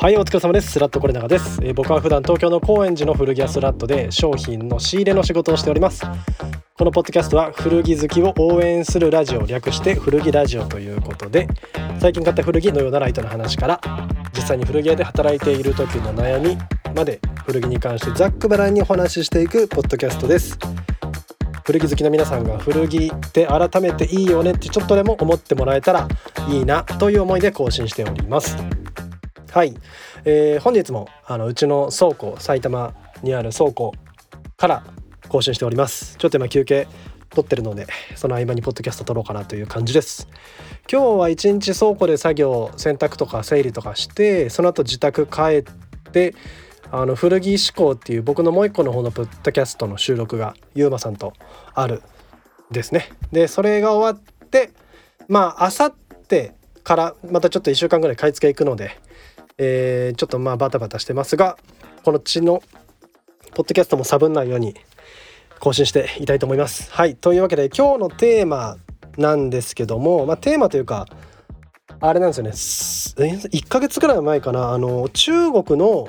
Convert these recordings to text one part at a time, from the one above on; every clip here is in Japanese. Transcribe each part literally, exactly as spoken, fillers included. はい、お疲れ様です。スラットコレナガです。えー、僕は普段東京の高円寺の古着屋スラットで商品の仕入れの仕事をしております。このポッドキャストは古着好きを応援するラジオ、略して古着ラジオということで、最近買った古着のようなライトの話から、実際に古着屋で働いている時の悩みまで、古着に関してざっくばらんにお話ししていくポッドキャストです。古着好きの皆さんが古着って改めていいよねってちょっとでも思ってもらえたらいいなという思いで更新しております。はい、えー、本日もあのうちの倉庫、埼玉にある倉庫から更新しております。ちょっと今休憩取ってるので、その合間にポッドキャスト撮ろうかなという感じです。今日は一日倉庫で作業、洗濯とか整理とかして、その後自宅帰って、あの古着志向っていう僕のもう一個の方のポッドキャストの収録がゆうまさんとあるですね。でそれが終わって、まああさってからまたちょっといっしゅうかんぐらい買い付け行くので、えー、ちょっとまあバタバタしてますが、この地のポッドキャストもサブんないように更新していたいと思います。はい、というわけで今日のテーマなんですけども、まあ、テーマというかあれなんですよね。いっかげつくらい前かな、あの中国の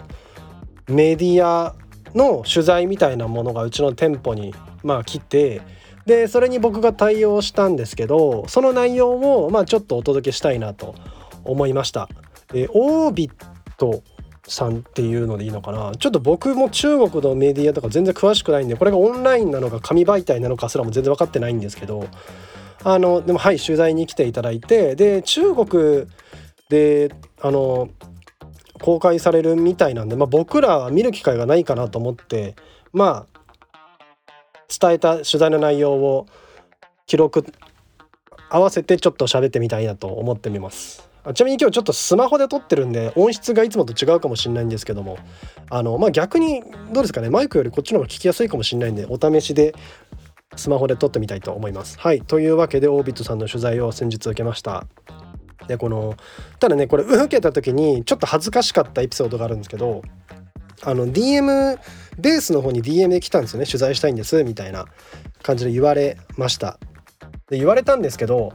メディアの取材みたいなものがうちの店舗にまあ来て、でそれに僕が対応したんですけど、その内容をまあちょっとお届けしたいなと思いました。えー、オービットさんっていうのでいいのかな。ちょっと僕も中国のメディアとか全然詳しくないんで、これがオンラインなのか紙媒体なのかすらも全然分かってないんですけど、あのでもはい、取材に来ていただいて、で中国であの公開されるみたいなんで、まあ、僕らは見る機会がないかなと思って、まあ、伝えた取材の内容を記録合わせてちょっと喋ってみたいなと思ってみます。ちなみに今日ちょっとスマホで撮ってるんで音質がいつもと違うかもしれないんですけども、あの、まあ、逆にどうですかね、マイクよりこっちの方が聞きやすいかもしれないんで、お試しでスマホで撮ってみたいと思います。はい、というわけでオービットさんの取材を先日受けました。でこのただね、これ受けた時にちょっと恥ずかしかったエピソードがあるんですけど、あの ディーエム ベースの方に ディーエム で来たんですよね。取材したいんですみたいな感じで言われました。で言われたんですけど、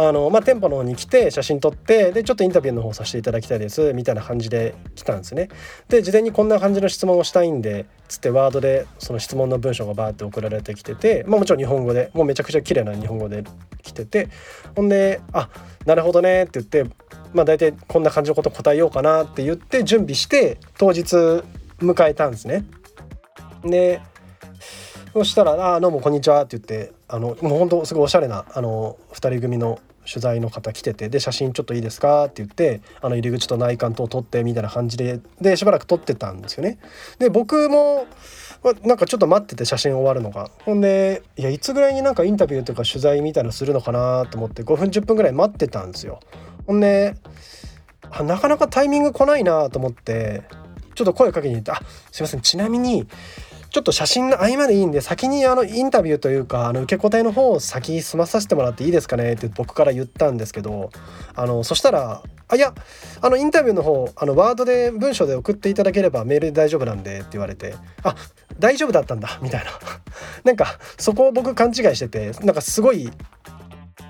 あのまあ、店舗の方に来て写真撮って、でちょっとインタビューの方させていただきたいですみたいな感じで来たんですね。で事前にこんな感じの質問をしたいんでつってワードでその質問の文章がバーって送られてきてて、まあ、もちろん日本語でもうめちゃくちゃ綺麗な日本語で来てて、ほんであなるほどねって言って、まあ、大体こんな感じのこと答えようかなって言って準備して当日迎えたんですね。でそしたらあどうもこんにちはって言って、あのもう本当すごいおしゃれなあのふたり組の取材の方来てて、で写真ちょっといいですかって言って、あの入り口と内観と撮ってみたいな感じで、でしばらく撮ってたんですよね。で僕もなんかちょっと待ってて、写真終わるのが、ほんでいやいつぐらいになんかインタビューとか取材みたいなのするのかなと思ってごふんじゅっぷんぐらい待ってたんですよ。ほんであなかなかタイミング来ないなと思ってちょっと声かけに行って、あすいません、ちなみにちょっと写真の合間でいいんで先にあのインタビューというかあの受け答えの方を先済まさせてもらっていいですかねって僕から言ったんですけど、あのそしたらあいやあのインタビューの方あのワードで文章で送っていただければメールで大丈夫なんでって言われて、あ大丈夫だったんだみたいななんかそこを僕勘違いしてて、なんかすごい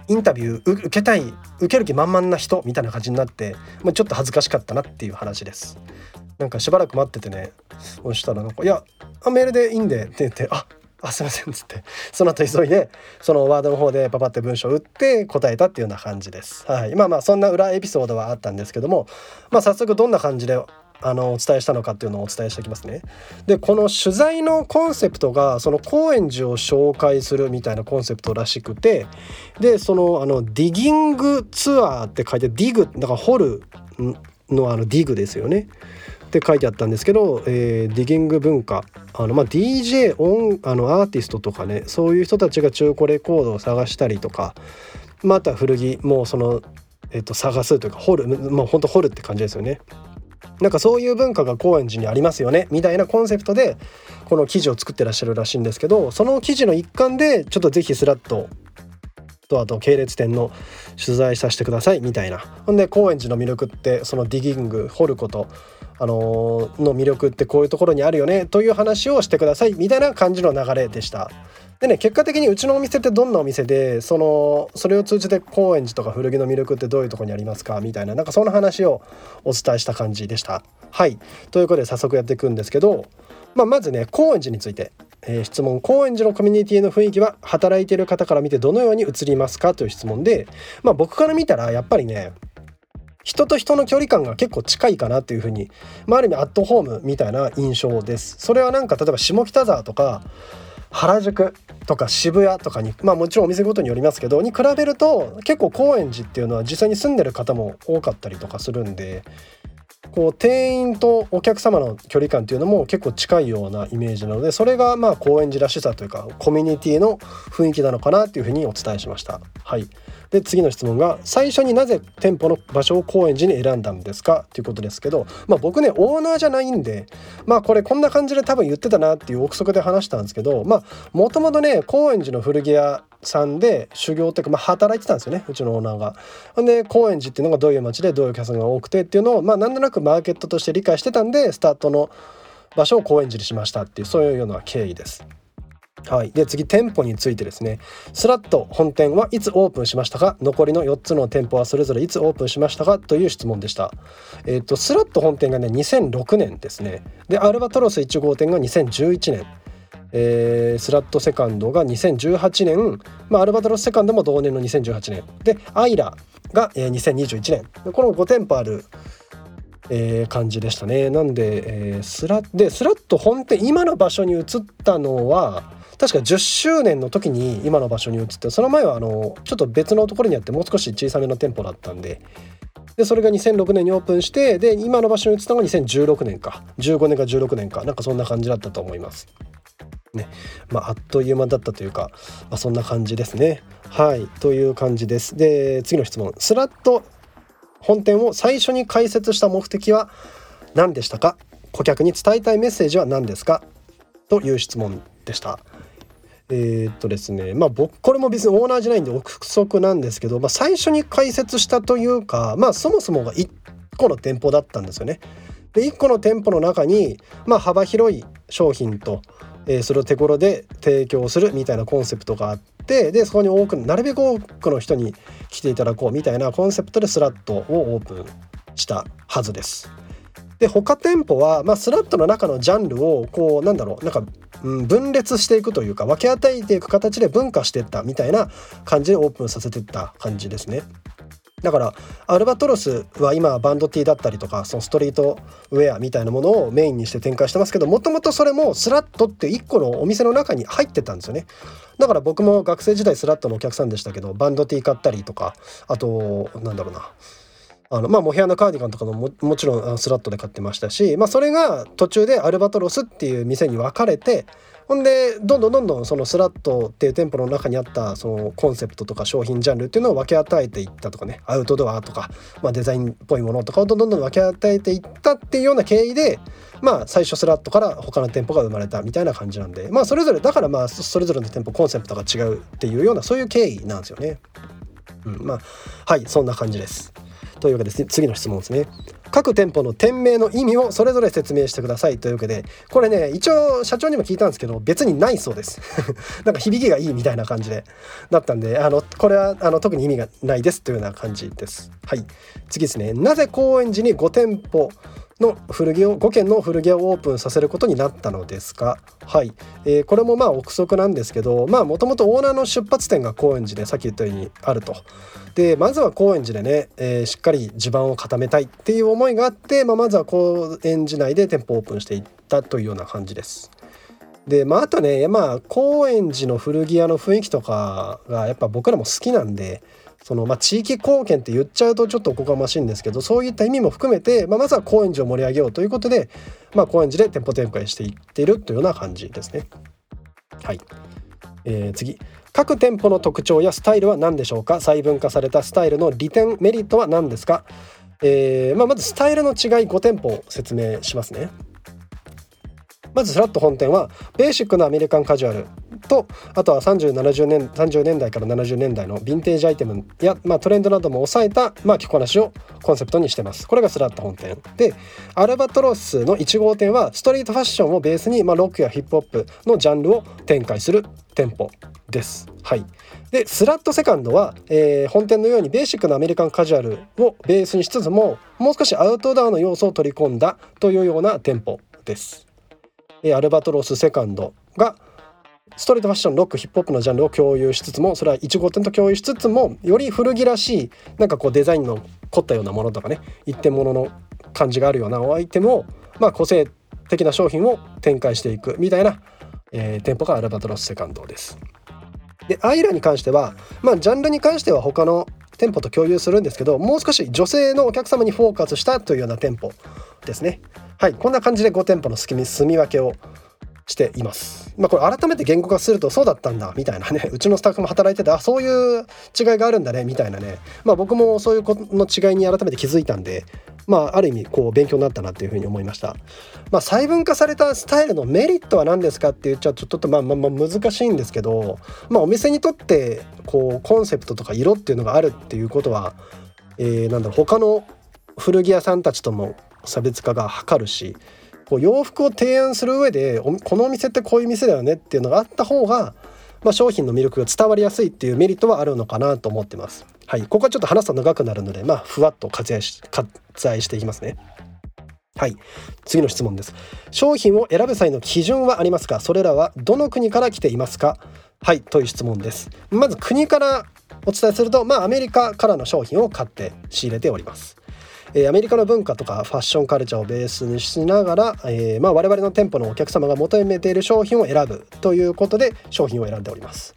インタビュー受けたい受ける気満々な人みたいな感じになって、もうちょっと恥ずかしかったなっていう話です。なんかしばらく待っててね、そしたらなんかいやあメールでいいんでって言って、ああすいませんっつって、その後急いでそのワードの方でパパって文章を打って答えたっていうような感じです。はい、まあまあそんな裏エピソードはあったんですけども、まあ早速どんな感じであのお伝えしたのかっていうのをお伝えしていきますね。でこの取材のコンセプトがその高円寺を紹介するみたいなコンセプトらしくて、でそのあのディギングツアーって書いて、ディグだから掘るのあのディグですよねって書いてあったんですけど、えー、ディギング文化あの、まあ、ディージェー 音あのアーティストとかね、そういう人たちが中古レコードを探したりとか、また古着もその、えー、と探すというか掘る、まあ、本当掘るって感じですよね。なんかそういう文化が高円寺にありますよねみたいなコンセプトでこの記事を作ってらっしゃるらしいんですけど、その記事の一環でちょっとぜひスラッととあと系列店の取材させてくださいみたいな。ほんで高円寺の魅力ってそのディギング掘ること、あのー、の魅力ってこういうところにあるよねという話をしてくださいみたいな感じの流れでした。でね、結果的にうちのお店ってどんなお店で、そのそれを通じて高円寺とか古着の魅力ってどういうところにありますかみたいな、なんかそんな話をお伝えした感じでした。はい、ということで早速やっていくんですけど、まあ、まずね高円寺について、えー、質問。高円寺のコミュニティの雰囲気は働いている方から見てどのように映りますかという質問で、まあ、僕から見たらやっぱりね人と人の距離感が結構近いかなっていう風に、まあ、ある意味アットホームみたいな印象です。それはなんか例えば下北沢とか原宿とか渋谷とかに、まあもちろんお店ごとによりますけどに比べると結構高円寺っていうのは実際に住んでる方も多かったりとかするんで、こう店員とお客様の距離感っていうのも結構近いようなイメージなので、それがまあ高円寺らしさというかコミュニティの雰囲気なのかなっていうふうにお伝えしました。はい、で次の質問が、最初になぜ店舗の場所を高円寺に選んだんですかということですけど、まあ、僕ねオーナーじゃないんで、まあこれこんな感じで多分言ってたなっていう憶測で話したんですけど、まあもともとね高円寺の古着屋さんで修行っていうか、まあ、働いてたんですよねうちのオーナーが。で高円寺っていうのがどういう街でどういうお客さんが多くてっていうのを、まあなんとなくマーケットとして理解してたんでスタートの場所を高円寺にしましたっていう、そういうような経緯です。はい、で次店舗についてですね。スラッと本店はいつオープンしましたか、残りのよっつの店舗はそれぞれいつオープンしましたかという質問でした。えー、とスラッと本店がねにせんろくねんですね。でアルバトロスいち号店がにせんじゅういちねん、えー、スラットセカンドがにせんじゅうはちねん、まあ、アルバトロスセカンドも同年のにせんじゅうはちねんでアイラがにせんにじゅういちねん、このご店舗あるえー、感じでしたね。なんで、えー、スラでスラッと本店今の場所に移ったのは確かじゅっしゅうねんの時に今の場所に移って、その前はあのちょっと別のところにあってもう少し小さめの店舗だったんで、でそれがにせんろくねんにオープンして、で今の場所に移ったのがにせんじゅうろくねんかじゅうごねんかじゅうろくねんか、なんかそんな感じだったと思いますね。まあ、あっという間だったというか、まあ、そんな感じですね。はい、という感じです。で次の質問。スラッと本店を最初に開設した目的は何でしたか、顧客に伝えたいメッセージは何ですかという質問でした。えー、っとですねまあ僕これも別にオーナーじゃないんで憶測なんですけど、まあ、最初に開設したというか、まあそもそもがいっこの店舗だったんですよね。でいっこの店舗の中に、まあ、幅広い商品と、えー、それを手頃で提供するみたいなコンセプトがあって、でそこに多くなるべく多くの人に来ていただこうみたいなコンセプトでスラットをオープンしたはずです。で他店舗は、まあ、スラットの中のジャンルをこうなんだろうなんか、うん、分裂していくというか分け与えていく形で分化していったみたいな感じでオープンさせていった感じですね。だからアルバトロスは今バンド T だったりとかそのストリートウェアみたいなものをメインにして展開してますけど、もともとそれもスラットっていっこのお店の中に入ってたんですよね。だから僕も学生時代スラットのお客さんでしたけど、バンド T 買ったりとか、あとなんだろうなあのまあモヘアのカーディガンとかの も, もちろんスラットで買ってましたし、まあ、それが途中でアルバトロスっていう店に分かれて、ほんでどんどんどんどんそのスラットっていう店舗の中にあったそのコンセプトとか商品ジャンルっていうのを分け与えていったとかね、アウトドアとか、まあ、デザインっぽいものとかをどんどんどん分け与えていったっていうような経緯で、まあ最初スラットから他の店舗が生まれたみたいな感じなんで、まあそれぞれだからまあそれぞれの店舗コンセプトが違うっていうようなそういう経緯なんですよね。うん、まあはいそんな感じです。というわけですね、次の質問ですね。各店舗の店名の意味をそれぞれ説明してくださいというわけで、これね一応社長にも聞いたんですけど別にないそうですなんか響きがいいみたいな感じでだったんで、あのこれはあの特に意味がないですというような感じです。はい次ですね。なぜ高円寺にご店舗の古着をご軒の古着をオープンさせることになったのですか。はい、えー、これもまあ憶測なんですけど、まあもともとオーナーの出発点が高円寺でさっき言ったようにあると、でまずは高円寺でね、えー、しっかり地盤を固めたいっていう思いがあって、まあ、まずは高円寺内で店舗をオープンしていったというような感じです。でまああとね、まあ、高円寺の古着屋の雰囲気とかがやっぱ僕らも好きなんで、そのまあ、地域貢献って言っちゃうとちょっとおこがましいんですけど、そういった意味も含めて、まあ、まずは高円寺を盛り上げようということで、まあ、高円寺で店舗展開していっているというような感じですね。はい、えー、次。各店舗の特徴やスタイルは何でしょうか。細分化されたスタイルの利点メリットは何ですか。えーまあ、まずスタイルの違いご店舗を説明しますね。まずスラット本店はベーシックなアメリカンカジュアルと、あとはさんじゅう、ななじゅうねん、さんじゅうねんだいからななじゅうねんだいのヴィンテージアイテムや、まあ、トレンドなども抑えた、まあ、着こなしをコンセプトにしてます。これがスラット本店で、アルバトロスのいちごうてんはストリートファッションをベースに、まあ、ロックやヒップホップのジャンルを展開する店舗です。はい、でスラットセカンドは、えー、本店のようにベーシックなアメリカンカジュアルをベースにしつつも、もう少しアウトドアの要素を取り込んだというような店舗です。えー、アルバトロスセカンドがストリートファッション、ロック、ヒップホップのジャンルを共有しつつも、それはいちごうてんと共有しつつも、より古着らしいなんかこうデザインの凝ったようなものとかね、一点物の感じがあるようなアイテムを、まあ、個性的な商品を展開していくみたいな、えー、店舗がアルバトロスセカンドです。でアイラに関しては、まあ、ジャンルに関しては他の店舗と共有するんですけど、もう少し女性のお客様にフォーカスしたというような店舗ですね。はい、こんな感じでごてんぽの住み分けをしています。まあ、これ改めて言語化すると、そうだったんだみたいなね、うちのスタッフも働いてて、あ、そういう違いがあるんだねみたいなね、まあ、僕もそういうことの違いに改めて気づいたんで、まあ、ある意味こう勉強になったなというふうに思いました。まあ、細分化されたスタイルのメリットは何ですかって言っちゃうとちょっとまあまあまあ難しいんですけど、まあ、お店にとってこうコンセプトとか色っていうのがあるっていうことは、えー、なんだろう、他の古着屋さんたちとも差別化が図るし、こう洋服を提案する上で、このお店ってこういう店だよねっていうのがあった方が、まあ、商品の魅力が伝わりやすいっていうメリットはあるのかなと思ってます。はい、ここはちょっと話すと長くなるので、まあ、ふわっと割愛し、割愛していきますね。はい、次の質問です。商品を選ぶ際の基準はありますか？それらはどの国から来ていますか？はい、という質問です。まず国からお伝えすると、まあ、アメリカからの商品を買って仕入れております。えー、アメリカの文化とかファッションカルチャーをベースにしながら、えーまあ、我々の店舗のお客様が求めている商品を選ぶということで商品を選んでおります。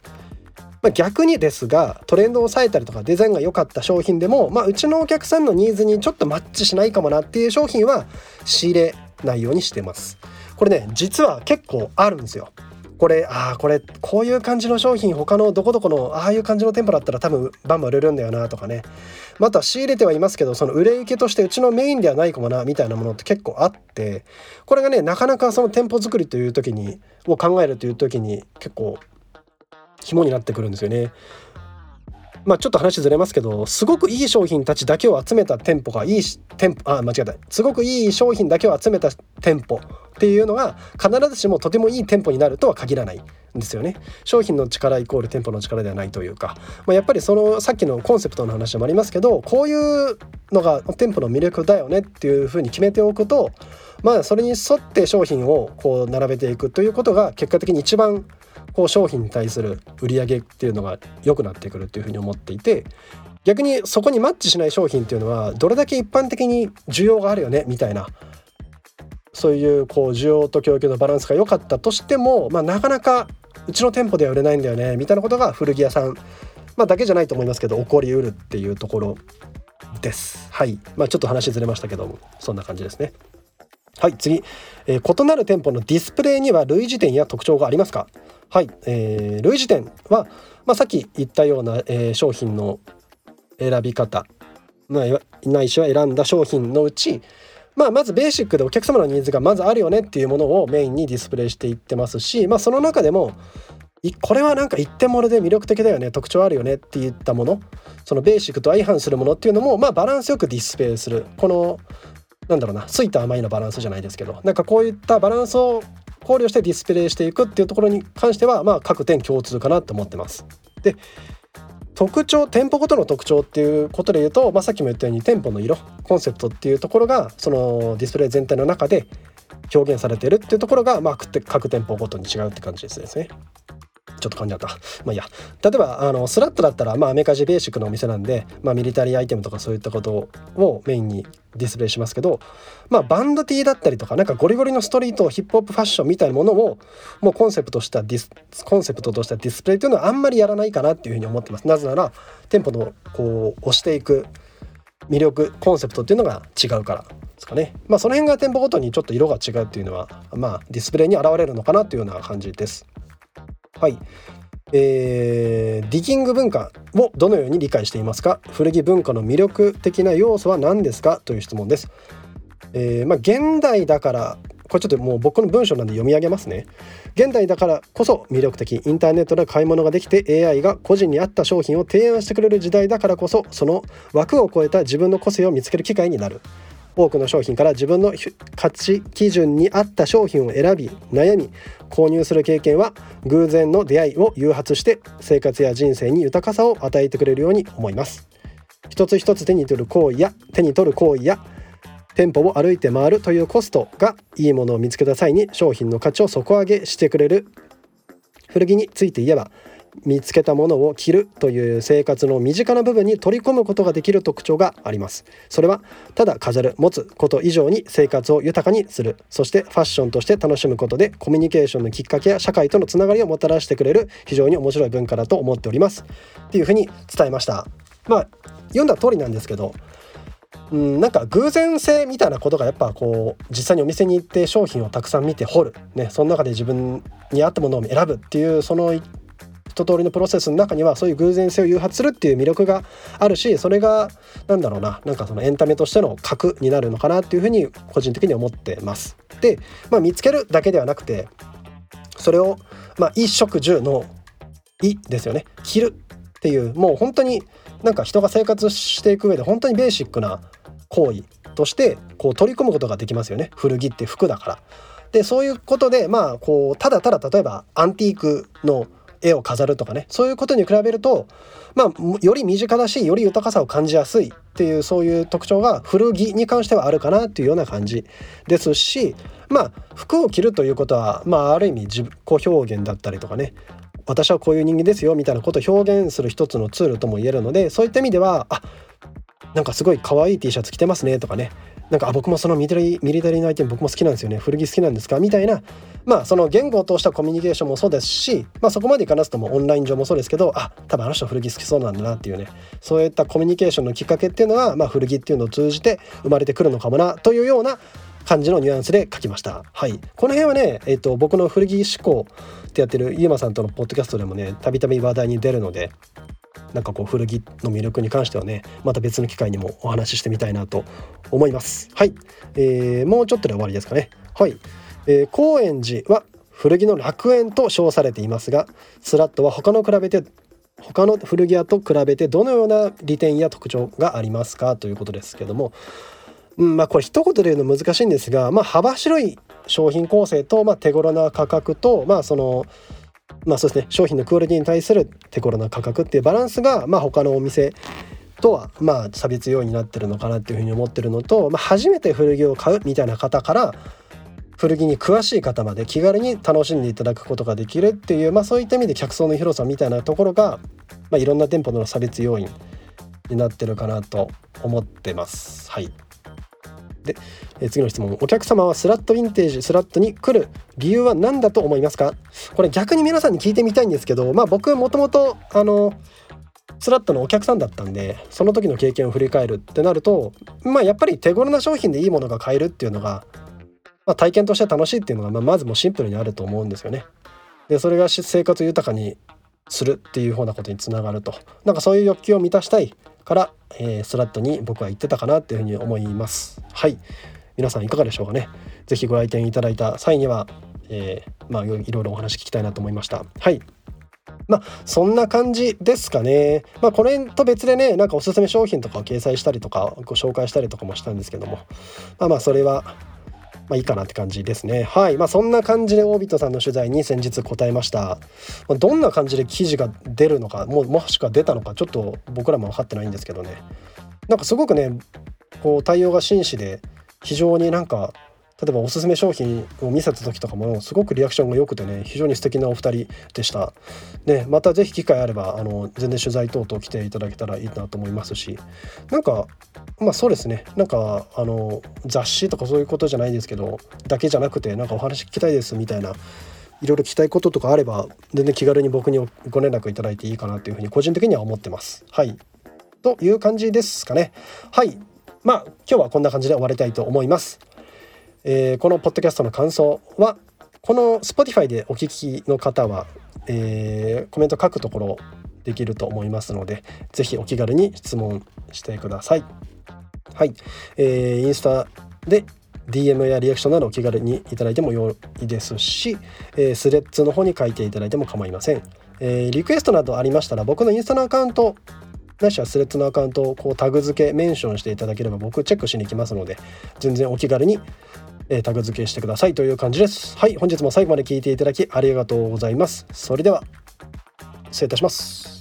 まあ、逆にですが、トレンドを抑えたりとかデザインが良かった商品でも、まあ、うちのお客さんのニーズにちょっとマッチしないかもなっていう商品は仕入れないようにしてます。これね、実は結構あるんですよ。これあこれこういう感じの商品、他のどこどこのああいう感じの店舗だったら多分バンバン売れるんだよなとかね、また仕入れてはいますけど、その売れ行きとしてうちのメインではないかもなみたいなものって結構あって、これがね、なかなかその店舗作りという時にを考えるという時に結構紐になってくるんですよね。まあ、ちょっと話ずれますけど、すごくいい商品たちだけを集めた店舗がいい店舗あ間違えたすごくいい商品だけを集めた店舗っていうのが必ずしもとてもいい店舗になるとは限らないんですよね。商品の力イコール店舗の力ではないというか、まあ、やっぱりそのさっきのコンセプトの話もありますけど、こういうのが店舗の魅力だよねっていうふうに決めておくと、まあ、それに沿って商品をこう並べていくということが結果的に一番こう商品に対する売り上げっていうのが良くなってくるっていうふうに思っていて、逆にそこにマッチしない商品っていうのはどれだけ一般的に需要があるよねみたいな、そういうこう需要と供給のバランスが良かったとしても、まあ、なかなかうちの店舗では売れないんだよねみたいなことが古着屋さん、まあ、だけじゃないと思いますけど起こりうるっていうところです。はい、まあ、ちょっと話ずれましたけども、そんな感じですね。はい、次、えー、異なる店舗のディスプレイには類似点や特徴がありますか？はい、えー、類似点は、まあ、さっき言ったような、えー、商品の選び方、まあ、ないしは選んだ商品のうち、まあ、まずベーシックでお客様のニーズがまずあるよねっていうものをメインにディスプレイしていってますし、まあ、その中でもこれはなんか一点物で魅力的だよね、特徴あるよねっていったもの、そのベーシックと相反するものっていうのも、まあ、バランスよくディスプレイする、このなんだろうな、酸いと甘いのバランスじゃないですけど、なんかこういったバランスを考慮してディスプレイしていくっていうところに関しては、まあ、各店共通かなと思ってます。で、特徴、店舗ごとの特徴っていうことで言うと、まあ、さっきも言ったように店舗の色、コンセプトっていうところがそのディスプレイ全体の中で表現されているっていうところが、まあ、各店舗ごとに違うって感じですね。ちょっと噛んじゃった。まあいいや。例えばあのスラットだったら、まあ、アメカジベーシックのお店なんで、まあ、ミリタリーアイテムとかそういったことをメインにディスプレイしますけど、まあ、バンド T だったりとか、なんかゴリゴリのストリート、ヒップホップファッションみたいなものをもうコンセプトしたディスコンセプトとしたディスプレイというのはあんまりやらないかなっていうふうに思ってます。なぜなら店舗のこう押していく魅力、コンセプトっていうのが違うからですかね。まあ、その辺が店舗ごとにちょっと色が違うっていうのは、まあ、ディスプレイに現れるのかなというような感じです。はい、えー、ディギング文化をどのように理解していますか？古着文化の魅力的な要素は何ですか？という質問です。えーまあ、現代だからこれちょっともう僕の文章なんで読み上げますね。現代だからこそ魅力的、インターネットで買い物ができて エーアイ が個人に合った商品を提案してくれる時代だからこそ、その枠を超えた自分の個性を見つける機会になる。多くの商品から自分の価値基準に合った商品を選び、悩み、購入する経験は偶然の出会いを誘発して生活や人生に豊かさを与えてくれるように思います。一つ一つ手に取る行為や手に取る行為や店舗を歩いて回るというコストが、いいものを見つけた際に商品の価値を底上げしてくれる。古着について言えば、見つけたものを着るという生活の身近な部分に取り込むことができる特徴があります。それはただ飾る、持つこと以上に生活を豊かにする、そしてファッションとして楽しむことでコミュニケーションのきっかけや社会とのつながりをもたらしてくれる、非常に面白い文化だと思っておりますっていうふうに伝えました。まあ読んだ通りなんですけど、うん、なんか偶然性みたいなことがやっぱこう実際にお店に行って商品をたくさん見て掘る、ね、その中で自分に合ったものを選ぶっていうその一通りのプロセスの中にはそういう偶然性を誘発するっていう魅力があるし、それがなんだろうな、なんかそのエンタメとしての核になるのかなっていうふうに個人的に思ってます。で、まあ、見つけるだけではなくて、それをまあ衣食住の衣ですよね、着るっていう、もう本当になんか人が生活していく上で本当にベーシックな行為としてこう取り込むことができますよね。古着って服だから。で、そういうことで、まあこうただただ例えばアンティークの絵を飾るとかね、そういうことに比べると、まあ、より身近だしより豊かさを感じやすいっていう、そういう特徴が古着に関してはあるかなっていうような感じですし、まあ服を着るということは、まあ、ある意味自己表現だったりとかね、私はこういう人間ですよみたいなことを表現する一つのツールとも言えるので、そういった意味では、あ、なんかすごい可愛い T シャツ着てますねとかね、なんか僕もそのミリタリーのアイテム僕も好きなんですよね、古着好きなんですかみたいな、まあその言語を通したコミュニケーションもそうですし、まあそこまでいかなすともオンライン上もそうですけど、あ、多分あの人古着好きそうなんだなっていうね、そういったコミュニケーションのきっかけっていうのが、まあ古着っていうのを通じて生まれてくるのかもなというような感じのニュアンスで書きました。はい、この辺はね、えっと、僕の古着志向ってやってるゆうまさんとのポッドキャストでもね、たびたび話題に出るので、なんかこう古着の魅力に関してはね、また別の機会にもお話ししてみたいなと思います。はい、えー、もうちょっとで終わりですかね。はい、えー、高円寺は古着の楽園と称されていますが、スラットは他の比べて他の古着屋と比べてどのような利点や特徴がありますかということですけども。うん、まあこれ一言で言うの難しいんですが、まあ、幅広い商品構成と、まあ、手頃な価格と、まあそのまあそうですね、商品のクオリティに対する手頃な価格っていうバランスが、まあ、他のお店とはまあ差別用になってるのかなっていうふうに思ってるのと、まあ、初めて古着を買うみたいな方から古着に詳しい方まで気軽に楽しんでいただくことができるっていう、まあ、そういった意味で客層の広さみたいなところが、まあ、いろんな店舗の差別要因になってるかなと思ってます。はい、で、えー、次の質問。お客様はスラットヴィンテージスラットに来る理由は何だと思いますか？これ逆に皆さんに聞いてみたいんですけど、まあ僕もともとあのスラットのお客さんだったんで、その時の経験を振り返るってなると、まあやっぱり手頃な商品でいいものが買えるっていうのが、まあ、体験として楽しいっていうのが、まあ、まずもうシンプルにあると思うんですよね。で、それが生活を豊かにするっていう方なことにつながると、なんかそういう欲求を満たしたいから、えー、スラットに僕は行ってたかなっていうふうに思います。はい、皆さんいかがでしょうかね。ぜひご来店いただいた際には、えー、まあいろいろお話聞きたいなと思いました。はい、まあそんな感じですかね。まあこれと別でね、なんかおすすめ商品とかを掲載したりとかご紹介したりとかもしたんですけども、まあまあそれはまあいいかなって感じですね。はい、まあそんな感じでオービットさんの取材に先日答えました。どんな感じで記事が出るのか、もうもしくは出たのか、ちょっと僕らも分かってないんですけどね。なんかすごくね、こう対応が真摯で、非常になんか例えばおすすめ商品を見せた時とかもすごくリアクションが良くてね、非常に素敵なお二人でした。で、またぜひ機会あればあの全然取材等々来ていただけたらいいなと思いますし、なんかまあそうですね、なんかあの雑誌とかそういうことじゃないですけどだけじゃなくて、なんかお話聞きたいですみたいな、いろいろ聞きたいこととかあれば全然気軽に僕にご連絡いただいていいかなというふうに個人的には思ってます。はい、という感じですかね。はい、まあ今日はこんな感じで終わりたいと思います。えー、このポッドキャストの感想は、この Spotify でお聞きの方は、えー、コメント書くところできると思いますので、ぜひお気軽に質問してください。はい、えー、インスタでディーエム やリアクションなどお気軽にいただいても良いですし、えー、スレッズの方に書いていただいても構いません。えー、リクエストなどありましたら僕のインスタのアカウントないしはスレッズのアカウントをこうタグ付けメンションしていただければ僕チェックしに行きますので、全然お気軽に、えー、タグ付けしてくださいという感じです。はい、本日も最後まで聞いていただきありがとうございます。それでは失礼いたします。